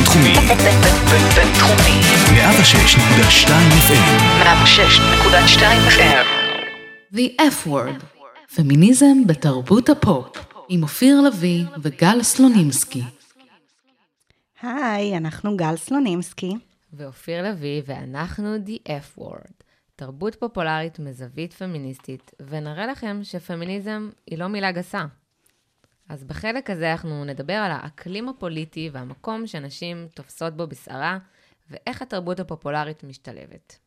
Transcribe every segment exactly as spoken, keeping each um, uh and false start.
בינתחומי. בינתחומי. מאה ושש נקודה שתיים אף אם. The F-Word. פמיניזם בתרבות הפופ. עם אופיר לוי וגל סלונימסקי. היי, אנחנו גל סלונימסקי. ואופיר לוי, ואנחנו The F-Word. תרבות פופולרית מזווית פמיניסטית, ונראה לכם שפמיניזם היא לא מילה גסה. אז בחלק הזה אנחנו נדבר על האקלים הפוליטי והמקום שנשים תופסות בו בשערה, ואיך התרבות הפופולרית משתלבת.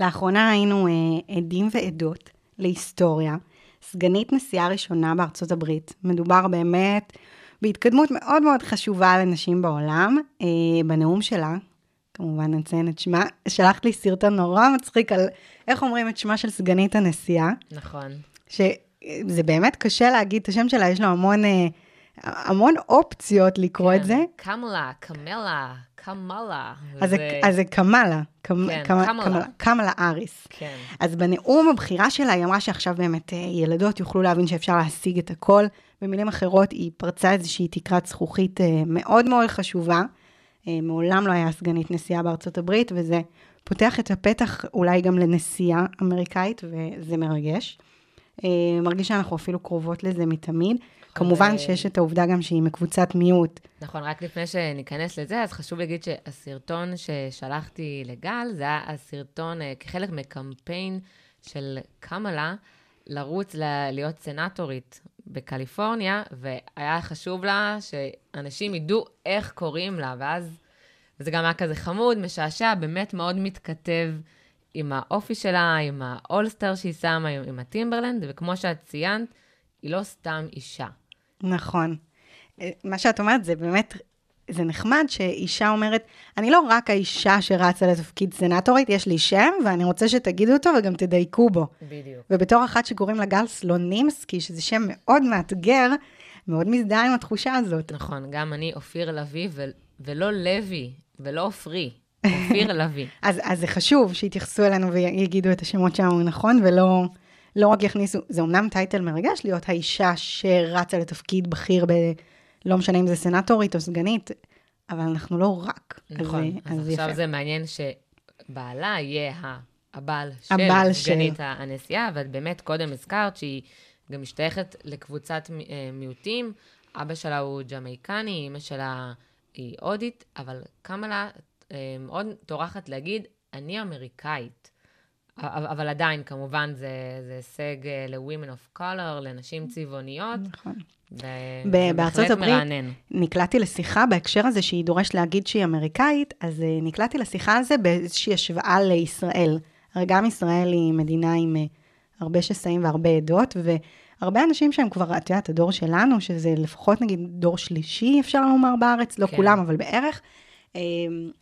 לאחרונה היינו עדים ועדות להיסטוריה, סגנית נשיאה ראשונה בארצות הברית. מדובר באמת בהתקדמות מאוד מאוד חשובה לנשים בעולם. בנאום שלה, כמובן נציין את שמה, שלחת לי סרטון נורא מצחיק על איך אומרים את שמה של סגנית הנשיאה. נכון. ש... זה באמת קשה להגיד את השם שלה, יש לו המון, המון אופציות לקרוא כן. את זה. קמלה, קמלה, קמלה. אז זה, זה... אז זה קמלה, קמ... כן, קמ... קמלה. קמלה, קמלה אריס. כן. אז בנאום הבחירה שלה היא אמרה שעכשיו באמת ילדות יוכלו להבין שאפשר להשיג את הכל. במילים אחרות היא פרצה איזושהי תקרת זכוכית מאוד מאוד חשובה. מעולם לא היה סגנית נשיאה בארצות הברית, וזה פותח את הפתח אולי גם לנשיאה אמריקאית, וזה מרגש. מרגיש שאנחנו אפילו קרובות לזה מתמיד. כמובן שיש את העובדה גם שהיא מקבוצת מיעוט. נכון, רק לפני שניכנס לזה, אז חשוב להגיד שהסרטון ששלחתי לגל, זה היה הסרטון כחלק מקמפיין של קמלה, לרוץ להיות סנטורית בקליפורניה, והיה חשוב לה שאנשים ידעו איך קוראים לה, ואז זה גם היה כזה חמוד, משעשע, באמת מאוד מתכתב עם האופי שלה, עם האולסטר שהיא שמה, עם הטימברלנד, וכמו שאת ציינת, היא לא סתם אישה. נכון. מה שאת אומרת, זה באמת, זה נחמד שאישה אומרת, אני לא רק האישה שרצה לתפקיד סנטורית, יש לי שם, ואני רוצה שתגידו אותו, וגם תדייקו בו. בדיוק. ובתור אחת שקוראים לה גל סלונימסקי, שזה שם מאוד מאתגר, מאוד מזדהה עם התחושה הזאת. נכון, גם אני אופיר לוי, ו- ולא לוי, ולא אופרי. אופיר לוי. אז, אז זה חשוב שיתייחסו אלינו ויגידו את השמות שלנו נכון, ולא לא רק יכניסו, זה אומנם טייטל מרגש להיות האישה שרצה לתפקיד בכיר, ב, לא משנה אם זה סנטורית או סגנית, אבל אנחנו לא רק. נכון, אז, אז, אז עכשיו יפה. זה מעניין שבעלה יהיה הבעל של הבעל סגנית של... הנשיאה, ואת באמת קודם הזכרת שהיא גם משתייכת לקבוצת מיעוטים, אבא שלה הוא ג'מייקני, אמא שלה היא אודית, אבל קמלה... מאוד תורחת להגיד, אני אמריקאית, אבל עדיין, כמובן, זה הישג ל-women of color, לנשים צבעוניות, ובהחלט מרענן. נקלעתי לשיחה בהקשר הזה שהיא דורש להגיד שהיא אמריקאית, אז נקלעתי לשיחה הזה באיזושהי השוואה לישראל. הרי גם ישראל היא מדינה עם הרבה שסעים והרבה עדות, והרבה אנשים שהם כבר, את יודעת, הדור שלנו, שזה לפחות נגיד דור שלישי, אפשר לומר בארץ, לא כולם, אבל בערך,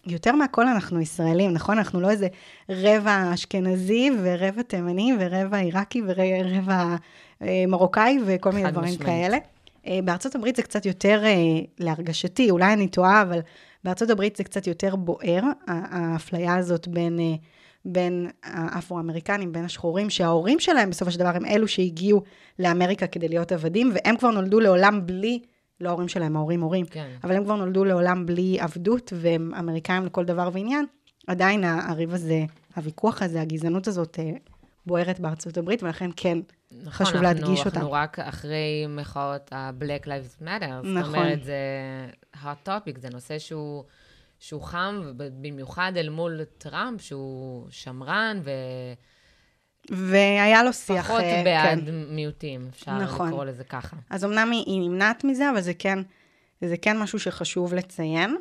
יותר מהכל אנחנו ישראלים, נכון? אנחנו לא איזה רבע אשכנזי ורבע תימני ורבע עיראקי ורבע מרוקאי וכל מיני דברים כאלה. בארצות הברית זה קצת יותר להרגשתי, אולי אני טועה, אבל בארצות הברית זה קצת יותר בוער, האפליה הזאת בין, בין האפרו-אמריקנים, בין השחורים, שההורים שלהם בסוף של דבר הם אלו שהגיעו לאמריקה כדי להיות עבדים, והם כבר נולדו לעולם בלי לא ההורים שלהם, ההורים הורים, כן. אבל הם כבר נולדו לעולם בלי עבדות, והם אמריקאים לכל דבר ועניין, עדיין הריב הזה, הוויכוח הזה, הגזענות הזאת, בוערת בארצות הברית, ולכן כן, נכון, חשוב אנחנו, להדגיש אנחנו אותה. אנחנו רק אחרי מחאות ה-Black Lives Matter, נכון. זאת אומרת, זה hot topic, זה נושא שהוא, שהוא חם, במיוחד אל מול טראמפ, שהוא שמרן ו... והיה לו שיח... פחות בעד מיעוטים, אפשר לקרוא לזה ככה. אז אמנם היא נמנעת מזה, אבל זה כן משהו שחשוב לציין.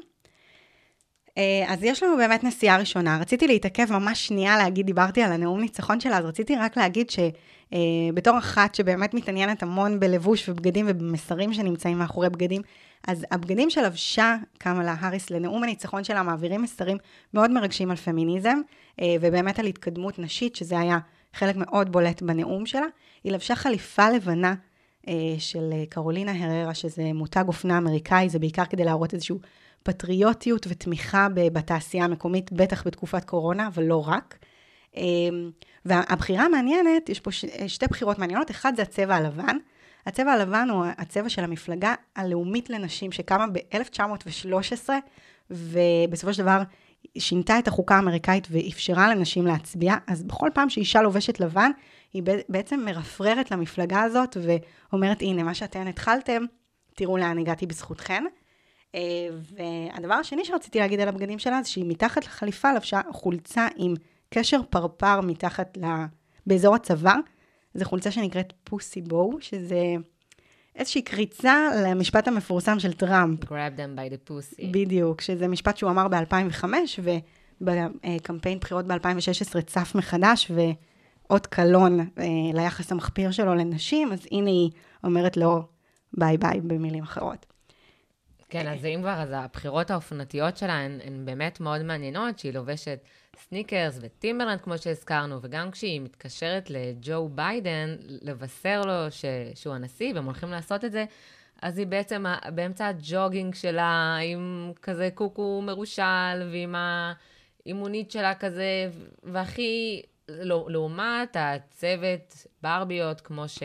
אז יש לנו באמת נשיאה ראשונה. רציתי להתעכב ממש שנייה להגיד, דיברתי על הנאום ניצחון שלה, אז רציתי רק להגיד שבתור אחת שבאמת מתעניינת המון בלבוש ובגדים ובמסרים שנמצאים מאחורי בגדים, אז הבגדים שלבשה קמלה האריס לנאום הניצחון שלה מעבירים מסרים מאוד מרגשים על פמיניזם, ובאמת על התקדמות נשית, שזה היה... חלק מאוד בולט בנאום שלה, היא לבשה חליפה לבנה אה, של קרולינה הררה, שזה מותג אופנה אמריקאי, זה בעיקר כדי להראות איזשהו פטריוטיות ותמיכה בתעשייה המקומית, בטח בתקופת קורונה, אבל לא רק. אה, והבחירה המעניינת, יש פה ש, שתי בחירות מעניינות, אחד זה הצבע הלבן, הצבע הלבן הוא הצבע של המפלגה הלאומית לנשים, שקמה ב-אלף תשע מאות ושלוש עשרה, ובסופו של דבר שינתה את החוקה האמריקאית ואפשרה לנשים להצביע, אז בכל פעם שאישה לובשת לבן, היא בעצם מרפררת למפלגה הזאת, ואומרת, הנה, מה שאתן התחלתם, תראו לאן הגעתי בזכותכן. והדבר השני שרציתי להגיד על הבגדים שלה, זה שהיא מתחת לחליפה לבשה חולצה עם קשר פרפר מתחת באזור הצוואר, זו חולצה שנקראת פוסי בו, שזה איזושהי קריצה למשפט המפורסם של טראמפ. Grab them by the pussy. בדיוק, שזה משפט שהוא אמר ב-אלפיים וחמש, ובקמפיין בחירות ב-אלפיים ושש עשרה צף מחדש, ועוד קלון ליחס המחפיר שלו לנשים, אז הנה היא אומרת לו ביי ביי במילים אחרות. כן, אז אם כבר, אז הבחירות האופנתיות שלה הן, הן באמת מאוד מעניינות, שהיא לובשת סניקרס וטימברלנד, כמו שהזכרנו, וגם כשהיא מתקשרת לג'ו ביידן, לבשר לו ש, שהוא הנשיא, והם הולכים לעשות את זה, אז היא בעצם באמצע הג'וגינג שלה, עם כזה קוקו מרושל, ועם האימונית שלה כזה, והכי לעומת הצוות ברביות, כמו ש,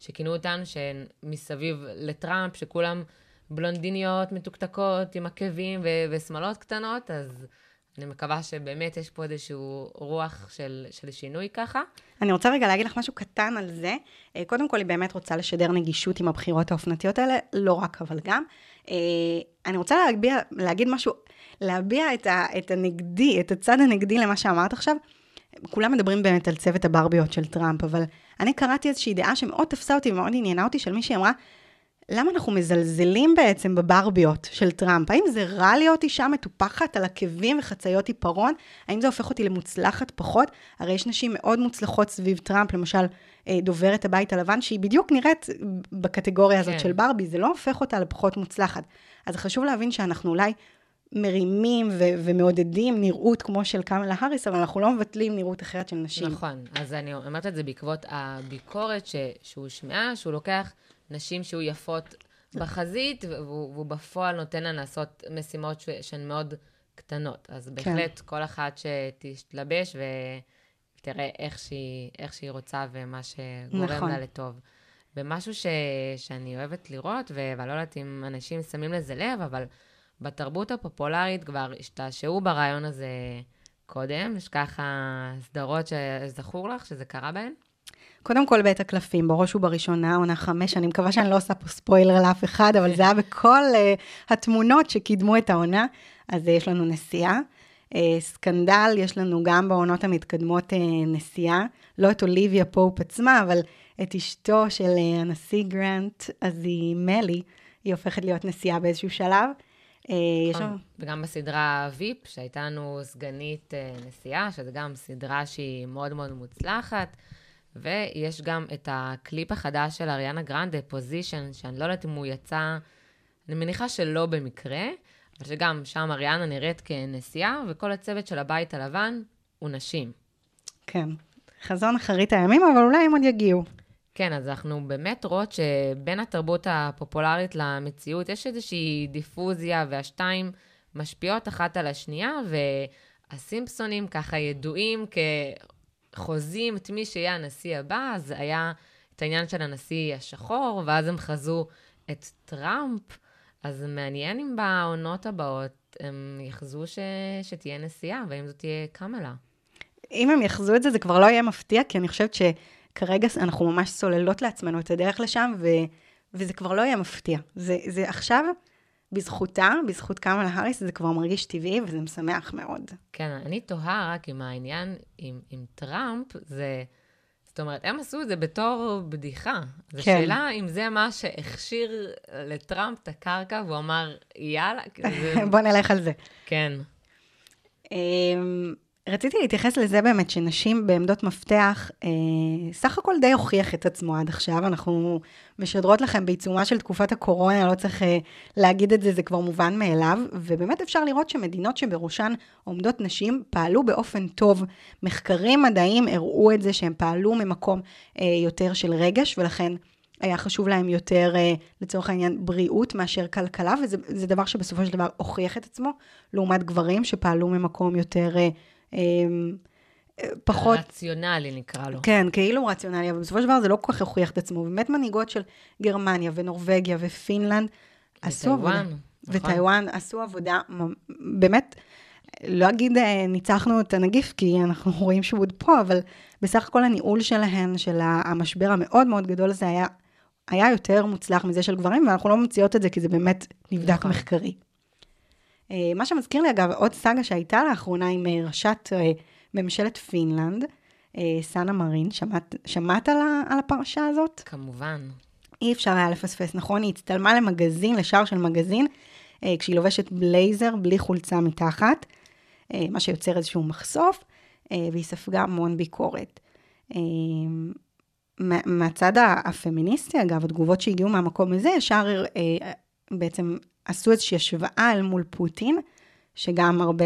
שכינו אותן, שהן מסביב לטראמפ, שכולם בלונדיניות, מתוקתקות, עם עקבים ו- ושמלות קטנות, אז אני מקווה שבאמת יש פה איזשהו רוח של, של שינוי ככה. אני רוצה רגע להגיד לך משהו קטן על זה. קודם כל, היא באמת רוצה לשדר נגישות עם הבחירות האופנתיות האלה, לא רק, אבל גם. אני רוצה להביע, להגיד משהו, להביע את, ה- את הנגדי, את הצד הנגדי למה שאמרת עכשיו. כולם מדברים באמת על צוות הברביות של טראמפ, אבל אני קראתי איזושהי דעה שמאוד תפסה אותי ומאוד עניינה אותי, של מי שאמרה, למה אנחנו מזלזלים בעצם בברביות של טראמפ? האם זה רע להיות אישה מטופחת על עקבים וחציות עיפרון? האם זה הופך אותי למוצלחת פחות? הרי יש נשים מאוד מוצלחות סביב טראמפ, למשל דוברת הבית הלבן, שהיא בדיוק נראית בקטגוריה הזאת של ברבי, זה לא הופך אותה לפחות מוצלחת. אז חשוב להבין שאנחנו אולי מרימים ו- ומעודדים נראות כמו של קמלה האריס, אבל אנחנו לא מבטלים נראות אחרת של נשים. נכון, אז אני אמרת את זה בעקבות הביקורת ש- שהוא שמע, שהוא לוקח נשים שהוא יפות בחזית, והוא בפועל נותן לה לעשות משימות שהן מאוד קטנות. אז בהחלט כל אחת שתתלבש ותראה איך שהיא, איך שהיא רוצה ומה שגורם לה לטוב. ומשהו ש, שאני אוהבת לראות, ולא יודעת אם אנשים שמים לזה לב, אבל בתרבות הפופולרית כבר השתעשעו ברעיון הזה קודם. יש ככה סדרות שזכור לך שזה קרה בהן? קודם כל בית הקלפים, בראש ובראשונה, עונה חמש, אני מקווה שאני לא עושה פה ספוילר לאף אחד, אבל זה היה בכל uh, התמונות שקידמו את העונה, אז uh, יש לנו נסיעה, uh, סקנדל, יש לנו גם בעונות המתקדמות uh, נסיעה, לא את אוליביה פופ עצמה, אבל את אשתו של uh, הנשיא גרנט, אז היא מלי, היא הופכת להיות נסיעה באיזשהו שלב, וגם בסדרה ויפ, שהייתה לנו סגנית נסיעה, שזה גם סדרה שהיא מאוד מאוד מוצלחת, ויש גם את הקליפ החדש של אריאנה גרנדה, פוזישן, שאני לא יודעת אם הוא יצא, אני מניחה שלא במקרה, אבל שגם שם אריאנה נראית כנסיעה, וכל הצוות של הבית הלבן הוא נשים. כן, חזון אחרית הימים, אבל אולי הם עוד יגיעו. כן, אז אנחנו באמת רואות שבין התרבות הפופולרית למציאות, יש איזושהי דיפוזיה, והשתיים משפיעות אחת על השנייה, והסימפסונים ככה ידועים כ... חוזים את מי שיהיה הנשיא הבא, אז היה את העניין של הנשיא השחור, ואז הם חזו את טראמפ, אז מעניין אם בעונות הבאות הם יחזו ש... שתהיה נשיאה, ואם זאת תהיה קמלה. אם הם יחזו את זה, זה כבר לא יהיה מפתיע, כי אני חושבת שכרגע אנחנו ממש סוללות לעצמנו את הדרך לשם, ו... וזה כבר לא יהיה מפתיע. זה, זה עכשיו... בזכותה, בזכות קמלה האריס, זה כבר מרגיש טבעי, וזה משמח מאוד. כן, אני תוהה רק עם העניין, עם, עם טראמפ, זה, זאת אומרת, הם עשו את זה בתור בדיחה. זו כן. שאלה אם זה מה שהכשיר לטראמפ את הקרקע, והוא אמר, יאללה. זה... בוא נלך על זה. כן. רציתי להתייחס לזה באמת, שנשים בעמדות מפתח, אה, סך הכל די הוכיח את עצמו עד עכשיו, אנחנו משדרות לכם בעיצומה של תקופת הקורונה, לא צריך אה, להגיד את זה, זה כבר מובן מאליו, ובאמת אפשר לראות שמדינות שבראשן עומדות נשים, פעלו באופן טוב, מחקרים מדעיים הראו את זה, שהם פעלו ממקום אה, יותר של רגש, ולכן היה חשוב להם יותר, אה, לצורך העניין, בריאות מאשר כלכלה, וזה זה דבר שבסופו של דבר הוכיח את עצמו, לעומת גברים שפעלו ממקום יותר אה, פחות... רציונלי נקרא לו. כן, כאילו רציונלי, אבל בסופו של דבר זה לא כל כך הוכיח את עצמו. באמת מנהיגות של גרמניה ונורבגיה ופינלנד עשו... וטייוואן. וטיואן עשו עבודה, באמת, לא אגיד ניצחנו את הנגיף, כי אנחנו רואים שהוא עוד פה, אבל בסך הכל הניהול שלהן, של המשבר המאוד מאוד גדול הזה, היה, היה יותר מוצלח מזה של גברים, ואנחנו לא מציעות את זה, כי זה באמת נבדק מחקרי. מה שמזכיר לי, אגב, עוד סגה שהייתה לאחרונה עם ראשת ממשלת פינלנד, סאנה מרין, שמעת, שמעת על, ה, על הפרשה הזאת? כמובן. אי אפשר היה לפספס, נכון? היא הצטלמה למגזין, לשער של מגזין, כשהיא לובשת בלייזר בלי חולצה מתחת, מה שיוצר איזשהו מחשוף, והיא ספגה המון ביקורת. מהצד הפמיניסטי, אגב, התגובות שהגיעו מהמקום הזה, ישר בעצם עשו איזושהי השוואה אל מול פוטין, שגם הרבה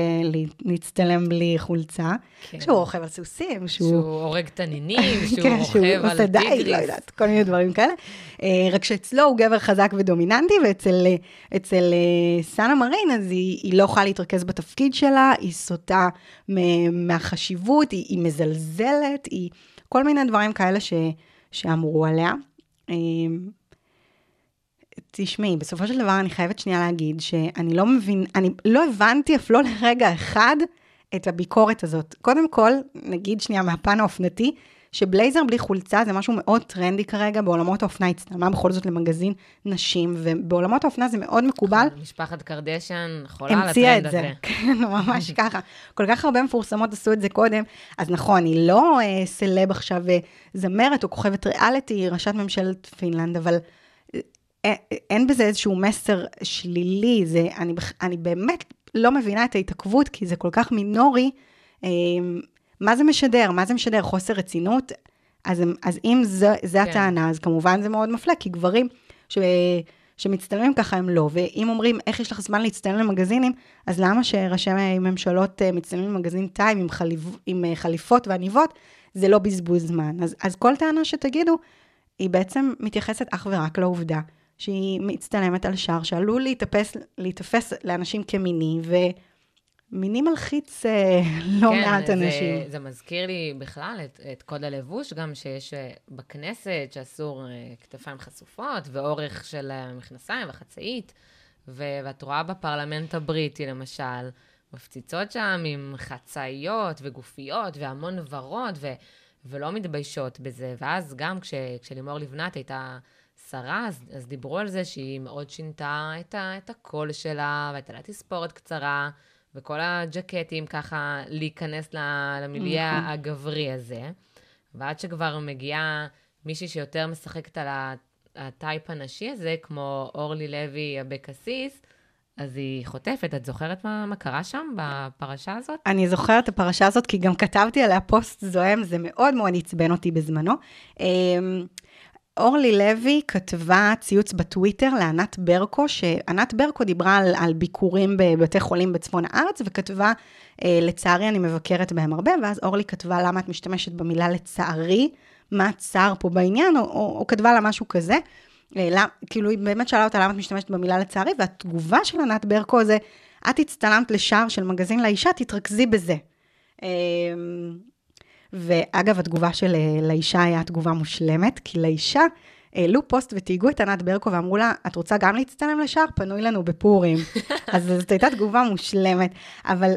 להצטלם בלי חולצה, שהוא רוכב על סוסים, שהוא הורג תנינים, שהוא רוכב על טיגריס. לא יודעת, כל מיני דברים כאלה. רק שאצלו הוא גבר חזק ודומיננטי, ואצל סאנה מרין, אז היא לא יכולה להתרכז בתפקיד שלה, היא סוטה מהחשיבות, היא מזלזלת, כל מיני דברים כאלה שאמרו עליה. תשמעי, בסופו של דבר אני חייבת שנייה להגיד שאני לא מבין, אני לא הבנתי אף לא לרגע אחד את הביקורת הזאת. קודם כל, נגיד שנייה מהפן האופנתי, שבלייזר בלי חולצה זה משהו מאוד טרנדי כרגע, בעולמות האופנה הצטלמה בכל זאת למגזין נשים, ובעולמות האופנה זה מאוד מקובל. משפחת קרדשן חולה על הטרנד הזה. כן, ממש ככה. כל כך הרבה מפורסמות עשו את זה קודם, אז נכון, היא לא סלב עכשיו זמרת או כוכבת ריאליטי, היא ראשת ממשלת פינלנד, אבל אין בזה איזשהו מסר שלילי, זה, אני, אני באמת לא מבינה את ההתעכבות, כי זה כל כך מינורי, אה, מה זה משדר, מה זה משדר, חוסר רצינות, אז, אז אם זה, זה כן. הטענה, אז כמובן זה מאוד מפלא, כי גברים ש, שמצטלמים ככה הם לא, ואם אומרים איך יש לך זמן להצטלם למגזינים, אז למה שראשי ממשלות מצטלמים למגזין טיים עם, חליב, עם חליפות ועניבות, זה לא בזבוז זמן, אז, אז כל טענה שתגידו, היא בעצם מתייחסת אך ורק לעובדה, שהיא מצטלמת על שער שעלול להתאפס, להתאפס לאנשים כמיני, ומיני מלחיץ לא כן, מעט זה, אנשים. זה מזכיר לי בכלל את, את קוד הלבוש, גם שיש בכנסת שאסור כתפיים חשופות, ואורך של המכנסיים וחצאית, ו- ואת רואה בפרלמנט הבריטי למשל, מפציצות שם עם חצאיות וגופיות והמון ורוד, ו... ולא מתביישות בזה, ואז גם כש, כשלימור לבנת הייתה שרה, אז, אז דיברו על זה שהיא מאוד שינתה את, ה, את הקול שלה, והייתה לה תספורת קצרה, וכל הג'קטים ככה להיכנס למילייה הגברי הזה, ועד שכבר מגיעה מישהי שיותר משחקת על הטייפ הנשי הזה, כמו אורלי לוי הבקסיס, אז היא חוטפת. את זוכרת מה, מה קרה שם בפרשה הזאת? אני זוכרת את הפרשה הזאת, כי גם כתבתי עליה פוסט זוהם, זה מאוד מאוד עצבן אותי בזמנו. אורלי לוי כתבה ציוץ בטוויטר לענת ברקו, שענת ברקו דיברה על, על ביקורים בבתי חולים בצפון הארץ, וכתבה, לצערי אני מבקרת בהם הרבה, ואז אורלי כתבה למה את משתמשת במילה לצערי, מה צער פה בעניין, או, או, או כתבה לה משהו כזה, لا, כאילו היא באמת שאלה אותה למה את משתמשת במילה לצערי, והתגובה של ענת ברקו זה, את הצטלמת לשער של מגזין לאישה, תתרכזי בזה. ואגב, התגובה של לאישה היה תגובה מושלמת, כי לאישה העלו פוסט ותהיגו את ענת ברקו ואמרו לה, את רוצה גם להצטלם לשער? פנוי לנו בפורים. אז זאת הייתה תגובה מושלמת, אבל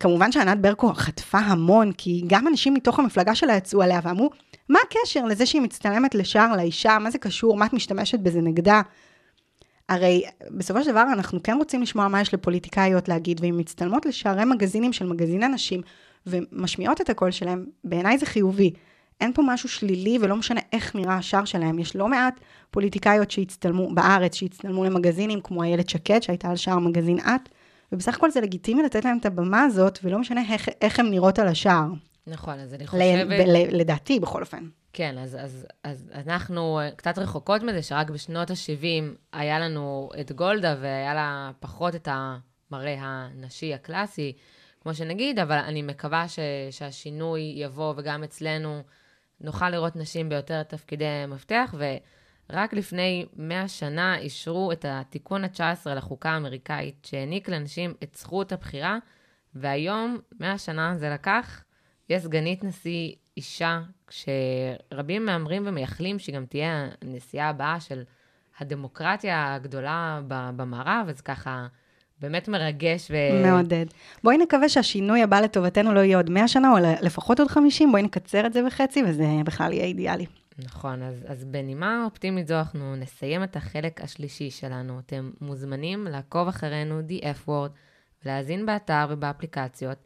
כמובן שענת ברקו חטפה המון, כי גם אנשים מתוך המפלגה שלה יצאו עליה ואמרו, מה הקשר לזה שהיא מצטלמת לשער לאישה? מה זה קשור? מה את משתמשת בזה נגדה? הרי בסופו של דבר אנחנו כן רוצים לשמוע מה יש לפוליטיקאיות להגיד, והן מצטלמות לשערי מגזינים של מגזין הנשים, ומשמיעות את הקול שלהם, בעיניי זה חיובי. אין פה משהו שלילי, ולא משנה איך נראה השער שלהם. יש לא מעט פוליטיקאיות שהצטלמו בארץ, שהצטלמו למגזינים, כמו איילת שקד, שהייתה על שער מגזין את, ובסך הכל זה לגיטימי לתת להם את הבמה הזאת, ולא משנה איך, איך הם נראות על השער. נכון, אז אני חושבת... לדעתי, בכל אופן. כן, אז, אז, אז אנחנו קצת רחוקות מזה, שרק בשנות ה-שבעים היה לנו את גולדה, והיה לה פחות את המראה הנשי הקלאסי, כמו שנגיד, אבל אני מקווה ש, שהשינוי יבוא, וגם אצלנו נוכל לראות נשים ביותר תפקידי מפתח, ורק לפני מאה שנה אישרו את התיקון ה-תשע עשרה לחוקה האמריקאית, שהעניק לנשים את זכות הבחירה, והיום, מאה שנה זה לקח... יש סגנית נשיא אישה, כשרבים מאמרים ומייחלים שהיא גם תהיה הנשיאה הבאה של הדמוקרטיה הגדולה במערב, אז ככה באמת מרגש ו... מעודד. בואי נקווה שהשינוי הבא לטובתנו לא יהיה עוד מאה שנה, או לפחות עוד חמישים, בואי נקצר את זה בחצי, וזה בכלל יהיה אידיאלי. נכון, אז, אז בנימה אופטימית זו, אנחנו נסיים את החלק השלישי שלנו. אתם מוזמנים לעקוב אחרינו, The F-Word, ולהזין באתר ובאפליקציות.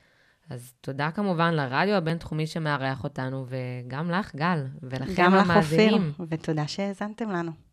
אז תודה כמובן לרדיו הבינתחומי שמארח אותנו, וגם לך, גל, ולכם המאזינים. גם לך, אופיר, ותודה שהזנתם לנו.